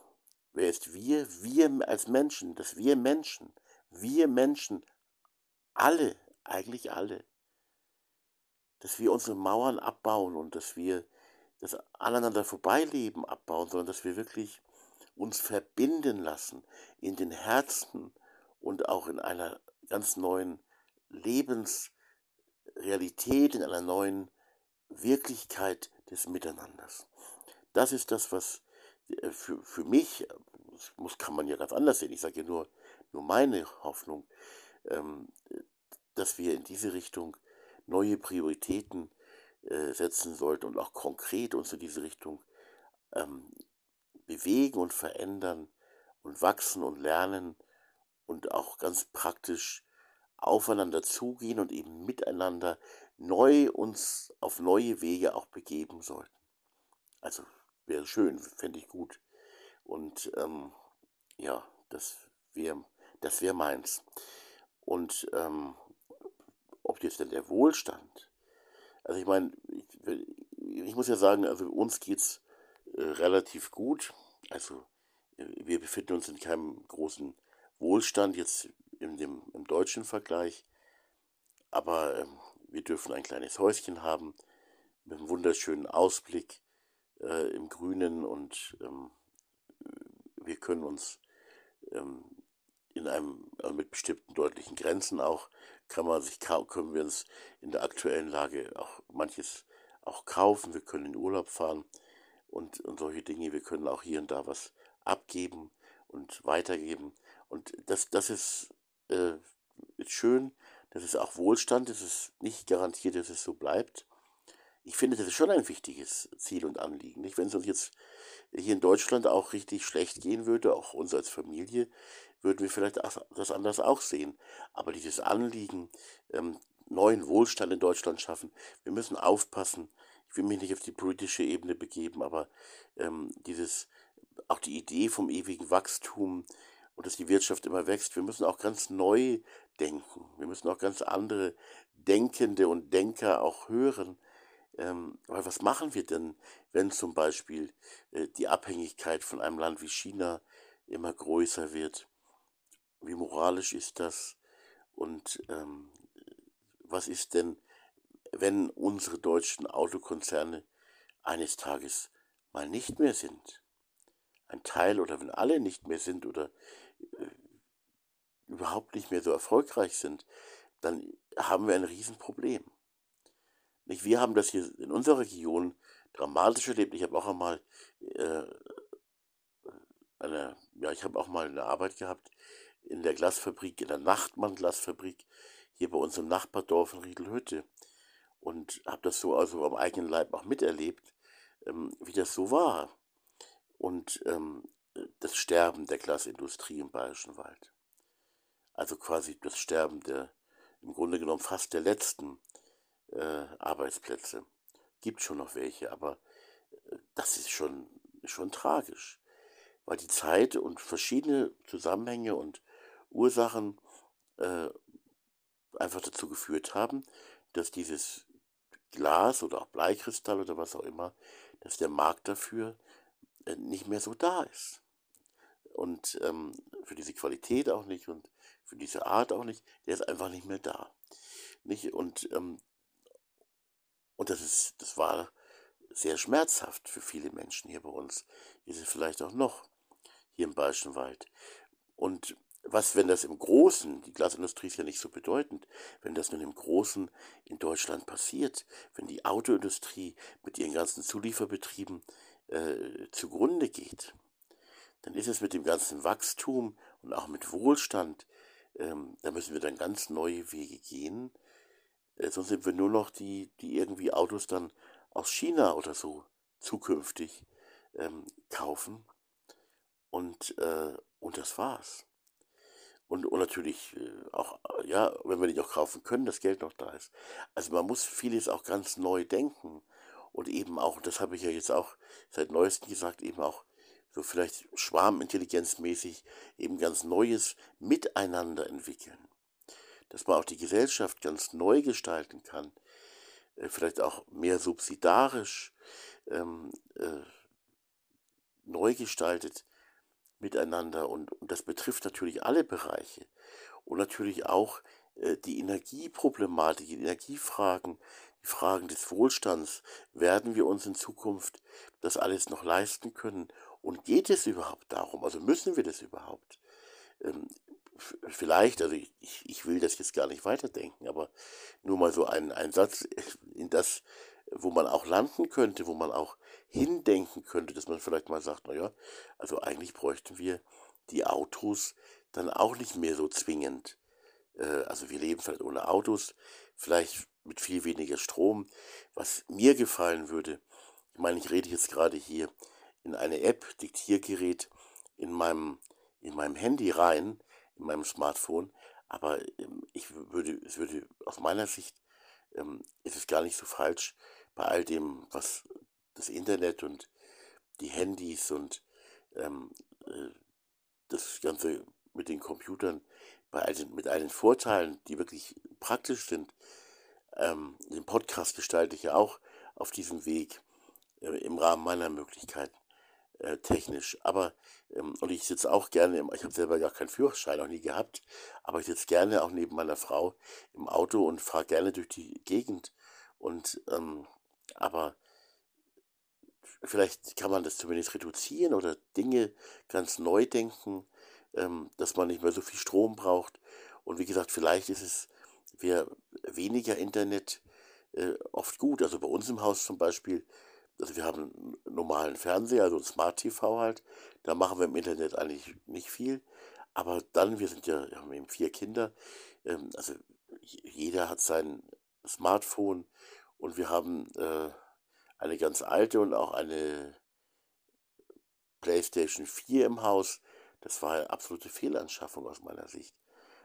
Wer ist wir? Wir als Menschen, dass wir Menschen, wir Menschen, alle, eigentlich alle, dass wir unsere Mauern abbauen und dass wir das aneinander vorbeileben abbauen, sondern dass wir wirklich uns verbinden lassen in den Herzen und auch in einer ganz neuen Lebensrealität, in einer neuen Wirklichkeit des Miteinanders. Das ist das, was für, für mich, das muss, kann man ja ganz anders sehen, ich sage ja nur, nur meine Hoffnung, ähm, dass wir in diese Richtung neue Prioritäten äh, setzen sollten und auch konkret uns in diese Richtung ähm, bewegen und verändern und wachsen und lernen und auch ganz praktisch aufeinander zugehen und eben miteinander neu uns auf neue Wege auch begeben sollten. Also wäre schön, fände ich gut. Und ähm, ja, das wäre das wär meins. Und ähm, ob jetzt denn der Wohlstand, also ich meine, ich, ich muss ja sagen, also uns geht es äh, relativ gut. Also wir befinden uns in keinem großen Wohlstand jetzt in dem, im deutschen Vergleich, aber ähm, wir dürfen ein kleines Häuschen haben mit einem wunderschönen Ausblick äh, im Grünen und ähm, wir können uns ähm, in einem, also mit bestimmten deutlichen Grenzen auch, kann man sich, können wir uns in der aktuellen Lage auch manches auch kaufen, wir können in Urlaub fahren und, und solche Dinge, wir können auch hier und da was abgeben und weitergeben. Und das, das ist, äh, ist schön, das ist auch Wohlstand, es ist nicht garantiert, dass es so bleibt. Ich finde, das ist schon ein wichtiges Ziel und Anliegen. Nicht? Wenn es uns jetzt hier in Deutschland auch richtig schlecht gehen würde, auch uns als Familie, würden wir vielleicht das anders auch sehen. Aber dieses Anliegen, ähm, neuen Wohlstand in Deutschland schaffen, wir müssen aufpassen. Ich will mich nicht auf die politische Ebene begeben, aber ähm, dieses, auch die Idee vom ewigen Wachstum, und dass die Wirtschaft immer wächst. Wir müssen auch ganz neu denken. Wir müssen auch ganz andere Denkende und Denker auch hören. Ähm, aber was machen wir denn, wenn zum Beispiel äh, die Abhängigkeit von einem Land wie China immer größer wird? Wie moralisch ist das? Und ähm, was ist denn, wenn unsere deutschen Autokonzerne eines Tages mal nicht mehr sind? Ein Teil oder wenn alle nicht mehr sind oder äh, überhaupt nicht mehr so erfolgreich sind, dann haben wir ein Riesenproblem. Nicht? Wir haben das hier in unserer Region dramatisch erlebt. Ich habe auch einmal äh, eine, ja, ich habe auch mal eine Arbeit gehabt in der Glasfabrik, in der Nachtmann-Glasfabrik hier bei uns im Nachbardorf in Riedelhütte und habe das so also am eigenen Leib auch miterlebt, ähm, wie das so war. Und ähm, das Sterben der Glasindustrie im Bayerischen Wald. Also quasi das Sterben der, im Grunde genommen fast der letzten äh, Arbeitsplätze. Gibt schon noch welche, aber äh, das ist schon, schon tragisch. Weil die Zeit und verschiedene Zusammenhänge und Ursachen äh, einfach dazu geführt haben, dass dieses Glas oder auch Bleikristall oder was auch immer, dass der Markt dafür nicht mehr so da ist. Und ähm, für diese Qualität auch nicht und für diese Art auch nicht, der ist einfach nicht mehr da. Nicht? Und, ähm, und das ist, das war sehr schmerzhaft für viele Menschen hier bei uns. Ist es vielleicht auch noch hier im Bayerischen Wald. Und Was, wenn das im Großen, die Glasindustrie ist ja nicht so bedeutend, wenn das nun im Großen in Deutschland passiert, wenn die Autoindustrie mit ihren ganzen Zulieferbetrieben äh, zugrunde geht, dann ist es mit dem ganzen Wachstum und auch mit Wohlstand, ähm, da müssen wir dann ganz neue Wege gehen, äh, sonst sind wir nur noch die, die irgendwie Autos dann aus China oder so zukünftig ähm, kaufen und, äh, und das war's. Und, und natürlich auch, ja, wenn wir die auch kaufen können, das Geld noch da ist. Also man muss vieles auch ganz neu denken und eben auch, das habe ich ja jetzt auch seit Neuestem gesagt, eben auch so vielleicht schwarmintelligenzmäßig eben ganz Neues miteinander entwickeln. Dass man auch die Gesellschaft ganz neu gestalten kann, vielleicht auch mehr subsidiarisch ähm, äh, neu gestaltet miteinander und, und das betrifft natürlich alle Bereiche und natürlich auch äh, die Energieproblematik, die Energiefragen, die Fragen des Wohlstands. Werden wir uns in Zukunft das alles noch leisten können und geht es überhaupt darum, also müssen wir das überhaupt? Ähm, vielleicht, also ich, ich will das jetzt gar nicht weiterdenken, aber nur mal so einen, einen Satz in das, wo man auch landen könnte, wo man auch hindenken könnte, dass man vielleicht mal sagt, naja, also eigentlich bräuchten wir die Autos dann auch nicht mehr so zwingend. Äh, also wir leben vielleicht ohne Autos, vielleicht mit viel weniger Strom, was mir gefallen würde. Ich meine, ich rede jetzt gerade hier in eine App, Diktiergerät, in meinem, in meinem Handy rein, in meinem Smartphone, aber ich würde, es würde aus meiner Sicht ähm, ist es gar nicht so falsch, bei all dem, was das Internet und die Handys und ähm, das Ganze mit den Computern, bei all den, mit all den Vorteilen, die wirklich praktisch sind, ähm, den Podcast gestalte ich ja auch auf diesem Weg äh, im Rahmen meiner Möglichkeiten. Äh, technisch, aber ähm, und ich sitze auch gerne, im, ich habe selber gar keinen Führerschein, auch nie gehabt, aber ich sitze gerne auch neben meiner Frau im Auto und fahre gerne durch die Gegend und ähm, aber vielleicht kann man das zumindest reduzieren oder Dinge ganz neu denken, ähm, dass man nicht mehr so viel Strom braucht und wie gesagt, vielleicht ist es wer weniger Internet äh, oft gut, also bei uns im Haus zum Beispiel. Also wir haben einen normalen Fernseher, also ein Smart-T V halt. Da machen wir im Internet eigentlich nicht viel. Aber dann, wir sind ja, wir haben eben vier Kinder. Ähm, also jeder hat sein Smartphone. Und wir haben äh, eine ganz alte und auch eine PlayStation vier im Haus. Das war eine absolute Fehlanschaffung aus meiner Sicht.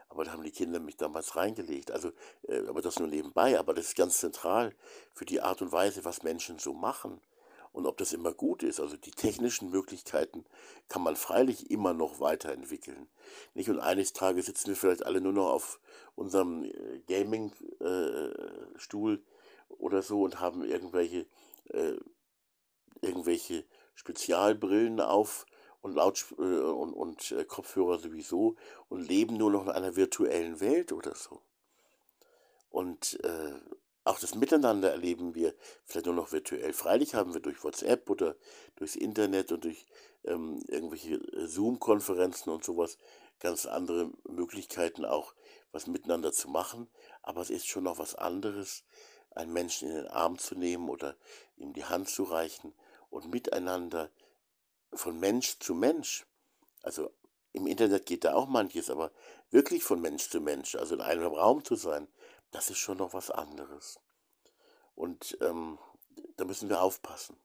Aber da haben die Kinder mich damals reingelegt. Also, äh, aber das nur nebenbei. Aber das ist ganz zentral für die Art und Weise, was Menschen so machen. Und ob das immer gut ist. Also die technischen Möglichkeiten kann man freilich immer noch weiterentwickeln. Nicht? Und eines Tages sitzen wir vielleicht alle nur noch auf unserem äh, Gaming-Stuhl äh, oder so und haben irgendwelche, äh, irgendwelche Spezialbrillen auf. Und, Laut- und, und Kopfhörer sowieso und leben nur noch in einer virtuellen Welt oder so. Und äh, auch das Miteinander erleben wir vielleicht nur noch virtuell. Freilich haben wir durch WhatsApp oder durchs Internet und durch ähm, irgendwelche Zoom-Konferenzen und sowas ganz andere Möglichkeiten auch, was miteinander zu machen. Aber es ist schon noch was anderes, einen Menschen in den Arm zu nehmen oder ihm die Hand zu reichen und miteinander von Mensch zu Mensch, also im Internet geht da auch manches, aber wirklich von Mensch zu Mensch, also in einem Raum zu sein, das ist schon noch was anderes. Und ähm, da müssen wir aufpassen.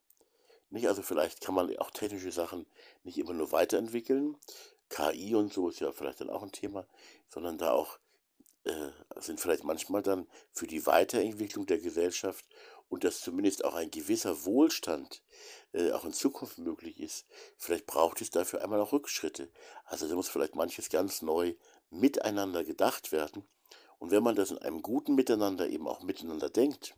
Nicht? Also vielleicht kann man auch technische Sachen nicht immer nur weiterentwickeln, K I und so ist ja vielleicht dann auch ein Thema, sondern da auch äh, sind vielleicht manchmal dann für die Weiterentwicklung der Gesellschaft und dass zumindest auch ein gewisser Wohlstand äh, auch in Zukunft möglich ist, vielleicht braucht es dafür einmal auch Rückschritte. Also da muss vielleicht manches ganz neu miteinander gedacht werden. Und wenn man das in einem guten Miteinander eben auch miteinander denkt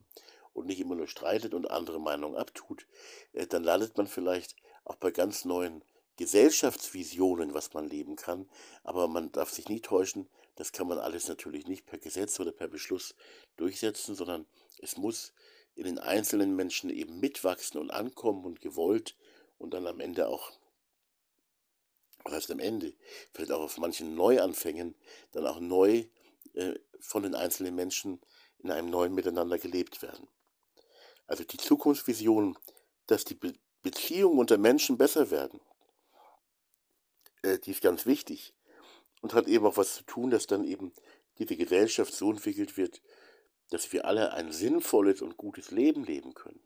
und nicht immer nur streitet und andere Meinungen abtut, äh, dann landet man vielleicht auch bei ganz neuen Gesellschaftsvisionen, was man leben kann. Aber man darf sich nie täuschen, das kann man alles natürlich nicht per Gesetz oder per Beschluss durchsetzen, sondern es muss in den einzelnen Menschen eben mitwachsen und ankommen und gewollt und dann am Ende auch was heißt am Ende, vielleicht auch auf manchen Neuanfängen, dann auch neu äh, von den einzelnen Menschen in einem neuen Miteinander gelebt werden. Also die Zukunftsvision, dass die Be- Beziehungen unter Menschen besser werden, äh, die ist ganz wichtig und hat eben auch was zu tun, dass dann eben diese Gesellschaft so entwickelt wird, dass wir alle ein sinnvolles und gutes Leben leben können.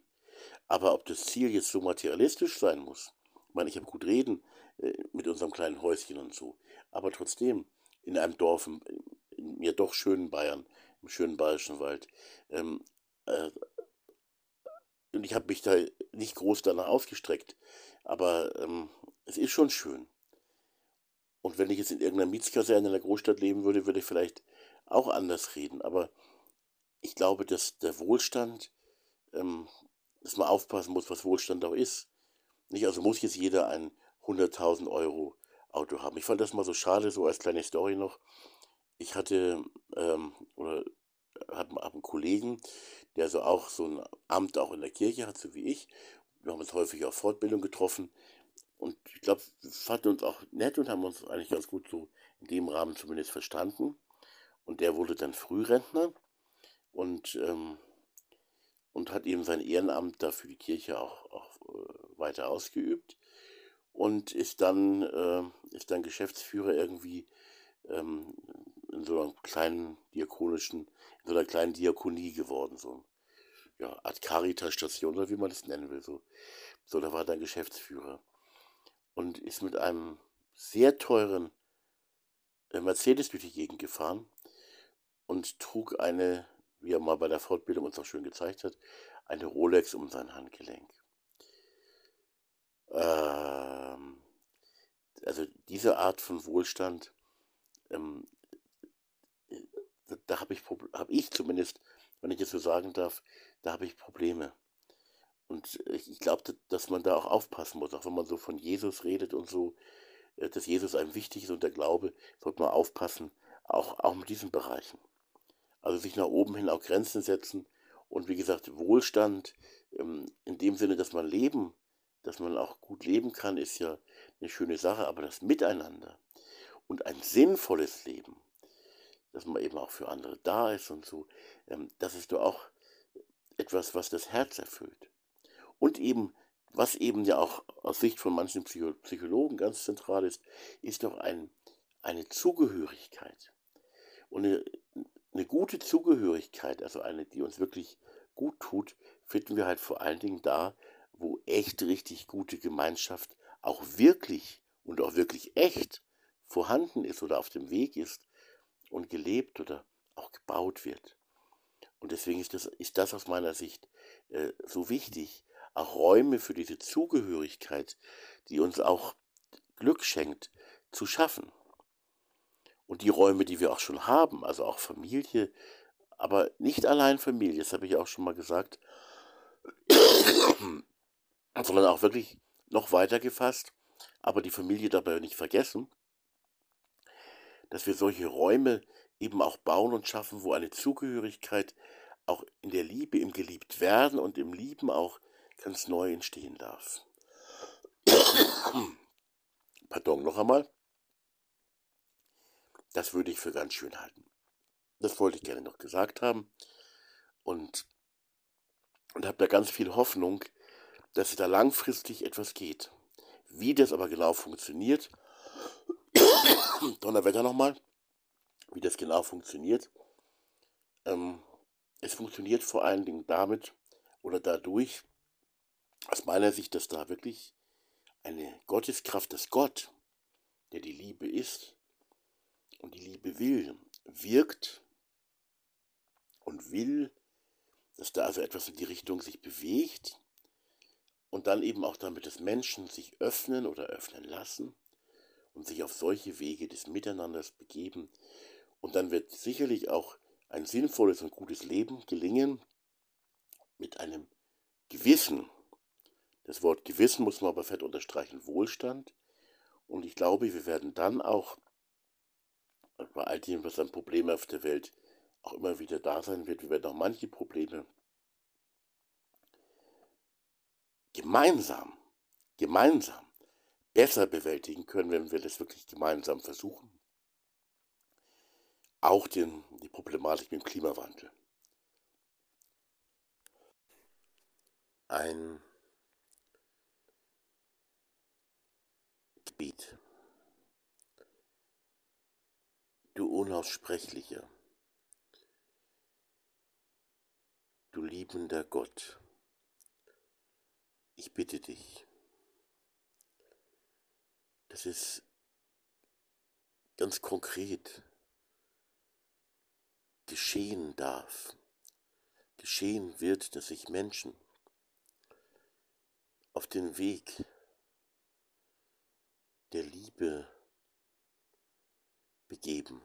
Aber ob das Ziel jetzt so materialistisch sein muss, ich meine, ich habe gut reden äh, mit unserem kleinen Häuschen und so, aber trotzdem in einem Dorf, in, in mir doch schönen Bayern, im schönen Bayerischen Wald, ähm, äh, und ich habe mich da nicht groß danach ausgestreckt, aber ähm, es ist schon schön. Und wenn ich jetzt in irgendeiner Mietskaserne in der Großstadt leben würde, würde ich vielleicht auch anders reden. Aber ich glaube, dass der Wohlstand, ähm, dass man aufpassen muss, was Wohlstand auch ist. Nicht, also muss jetzt jeder ein hunderttausend Euro Auto haben. Ich fand das mal so schade, so als kleine Story noch. Ich hatte, ähm, oder habe einen Kollegen, der so auch so ein Amt auch in der Kirche hat, so wie ich. Wir haben uns häufig auf Fortbildung getroffen. Und ich glaube, wir fanden uns auch nett und haben uns eigentlich ganz gut so in dem Rahmen zumindest verstanden. Und der wurde dann Frührentner und, ähm, und hat eben sein Ehrenamt da für die Kirche auch, auch äh, weiter ausgeübt. Und ist dann, äh, ist dann Geschäftsführer irgendwie ähm, in so einer kleinen diakonischen, in so einer kleinen Diakonie geworden, so ja, Art Caritas-Station oder wie man das nennen will. So, so da war dann Geschäftsführer. Und ist mit einem sehr teuren Mercedes durch die Gegend gefahren und trug eine, wie er mal bei der Fortbildung uns auch schön gezeigt hat, eine Rolex um sein Handgelenk. Ähm, also diese Art von Wohlstand, ähm, da, da habe ich, hab ich zumindest, wenn ich jetzt so sagen darf, da habe ich Probleme. Und ich glaube, dass man da auch aufpassen muss, auch wenn man so von Jesus redet und so, dass Jesus einem wichtig ist und der Glaube, sollte man aufpassen, auch, auch mit diesen Bereichen. Also sich nach oben hin auch Grenzen setzen und wie gesagt, Wohlstand in dem Sinne, dass man leben, dass man auch gut leben kann, ist ja eine schöne Sache, aber das Miteinander und ein sinnvolles Leben, dass man eben auch für andere da ist und so, das ist doch auch etwas, was das Herz erfüllt. Und eben, was eben ja auch aus Sicht von manchen Psycho- Psychologen ganz zentral ist, ist doch ein, eine Zugehörigkeit. Und eine, eine gute Zugehörigkeit, also eine, die uns wirklich gut tut, finden wir halt vor allen Dingen da, wo echt richtig gute Gemeinschaft auch wirklich und auch wirklich echt vorhanden ist oder auf dem Weg ist und gelebt oder auch gebaut wird. Und deswegen ist das, ist das aus meiner Sicht äh, so wichtig, auch Räume für diese Zugehörigkeit, die uns auch Glück schenkt, zu schaffen. Und die Räume, die wir auch schon haben, also auch Familie, aber nicht allein Familie, das habe ich auch schon mal gesagt, sondern auch wirklich noch weiter gefasst, aber die Familie dabei nicht vergessen, dass wir solche Räume eben auch bauen und schaffen, wo eine Zugehörigkeit auch in der Liebe, im Geliebtwerden und im Lieben auch ganz neu entstehen darf. Pardon, noch einmal. Das würde ich für ganz schön halten. Das wollte ich gerne noch gesagt haben. Und, und habe da ganz viel Hoffnung, dass da langfristig etwas geht. Wie das aber genau funktioniert, Donnerwetter nochmal, wie das genau funktioniert. Ähm, es funktioniert vor allen Dingen damit oder dadurch, aus meiner Sicht, dass da wirklich eine Gotteskraft, dass Gott, der die Liebe ist und die Liebe will, wirkt und will, dass da also etwas in die Richtung sich bewegt und dann eben auch damit, dass Menschen sich öffnen oder öffnen lassen und sich auf solche Wege des Miteinanders begeben. Und dann wird sicherlich auch ein sinnvolles und gutes Leben gelingen mit einem Gewissen. Das Wort Gewissen muss man aber fett unterstreichen, Wohlstand. Und ich glaube, wir werden dann auch bei all dem, was an Problemen auf der Welt auch immer wieder da sein wird, wir werden auch manche Probleme gemeinsam, gemeinsam besser bewältigen können, wenn wir das wirklich gemeinsam versuchen. Auch den, die Problematik mit dem Klimawandel. Ein Gebiet, du Unaussprechlicher, du liebender Gott, ich bitte dich, dass es ganz konkret geschehen darf, geschehen wird, dass sich Menschen auf den Weg der Liebe begeben,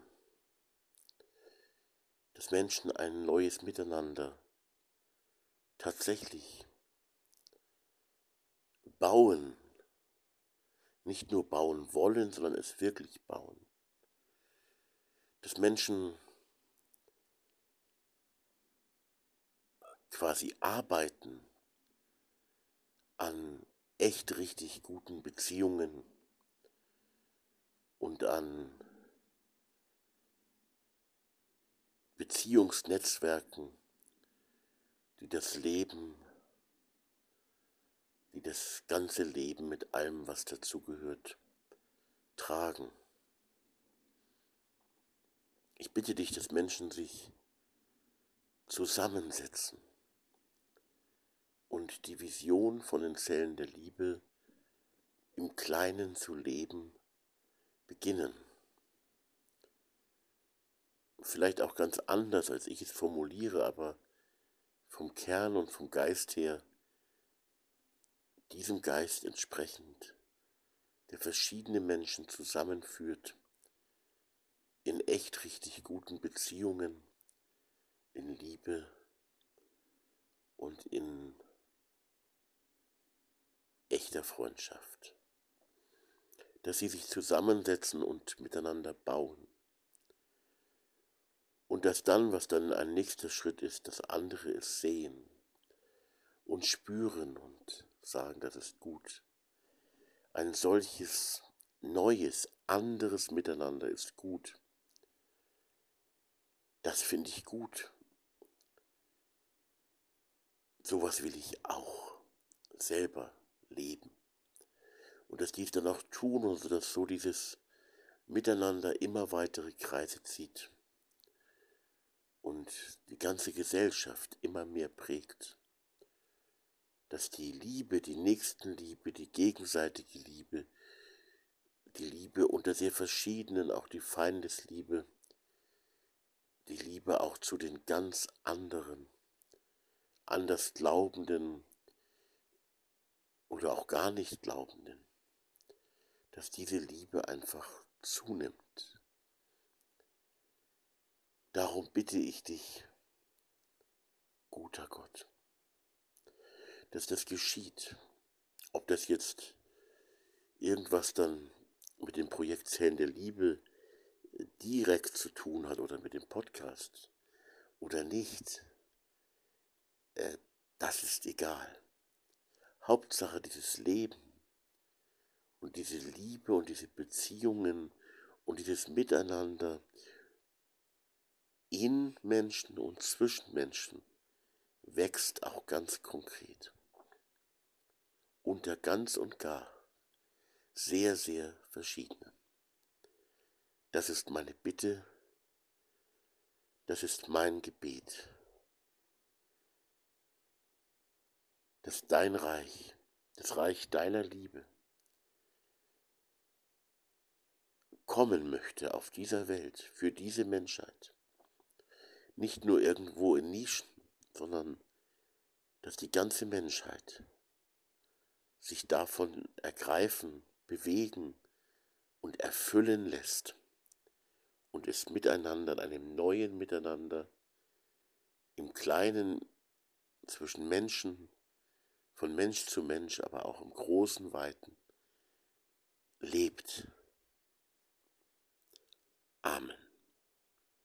dass Menschen ein neues Miteinander tatsächlich bauen, nicht nur bauen wollen, sondern es wirklich bauen, dass Menschen quasi arbeiten an echt richtig guten Beziehungen und an Beziehungsnetzwerken, die das Leben, die das ganze Leben mit allem, was dazugehört, tragen. Ich bitte dich, dass Menschen sich zusammensetzen und die Vision von den Zellen der Liebe im Kleinen zu leben beginnen. Vielleicht auch ganz anders, als ich es formuliere, aber vom Kern und vom Geist her, diesem Geist entsprechend, der verschiedene Menschen zusammenführt, in echt richtig guten Beziehungen, in Liebe und in echter Freundschaft. Dass sie sich zusammensetzen und miteinander bauen. Und dass dann, was dann ein nächster Schritt ist, dass andere es sehen und spüren und sagen, das ist gut. Ein solches neues, anderes Miteinander ist gut. Das finde ich gut. Sowas will ich auch selber leben. Und dass die es dann auch tun und so, dass so dieses Miteinander immer weitere Kreise zieht. Und die ganze Gesellschaft immer mehr prägt. Dass die Liebe, die Nächstenliebe, die gegenseitige Liebe, die Liebe unter sehr verschiedenen, auch die Feindesliebe, die Liebe auch zu den ganz anderen, Andersglaubenden oder auch gar nicht Glaubenden, dass diese Liebe einfach zunimmt. Darum bitte ich dich, guter Gott, dass das geschieht. Ob das jetzt irgendwas dann mit dem Projekt Zellen der Liebe direkt zu tun hat oder mit dem Podcast oder nicht, äh, das ist egal. Hauptsache dieses Leben und diese Liebe und diese Beziehungen und dieses Miteinander in Menschen und zwischen Menschen wächst auch ganz konkret. Unter ganz und gar sehr, sehr verschiedenen. Das ist meine Bitte, das ist mein Gebet, dass dein Reich, das Reich deiner Liebe, kommen möchte auf dieser Welt, für diese Menschheit. Nicht nur irgendwo in Nischen, sondern dass die ganze Menschheit sich davon ergreifen, bewegen und erfüllen lässt und es miteinander, in einem neuen Miteinander, im Kleinen zwischen Menschen, von Mensch zu Mensch, aber auch im großen Weiten lebt. Amen.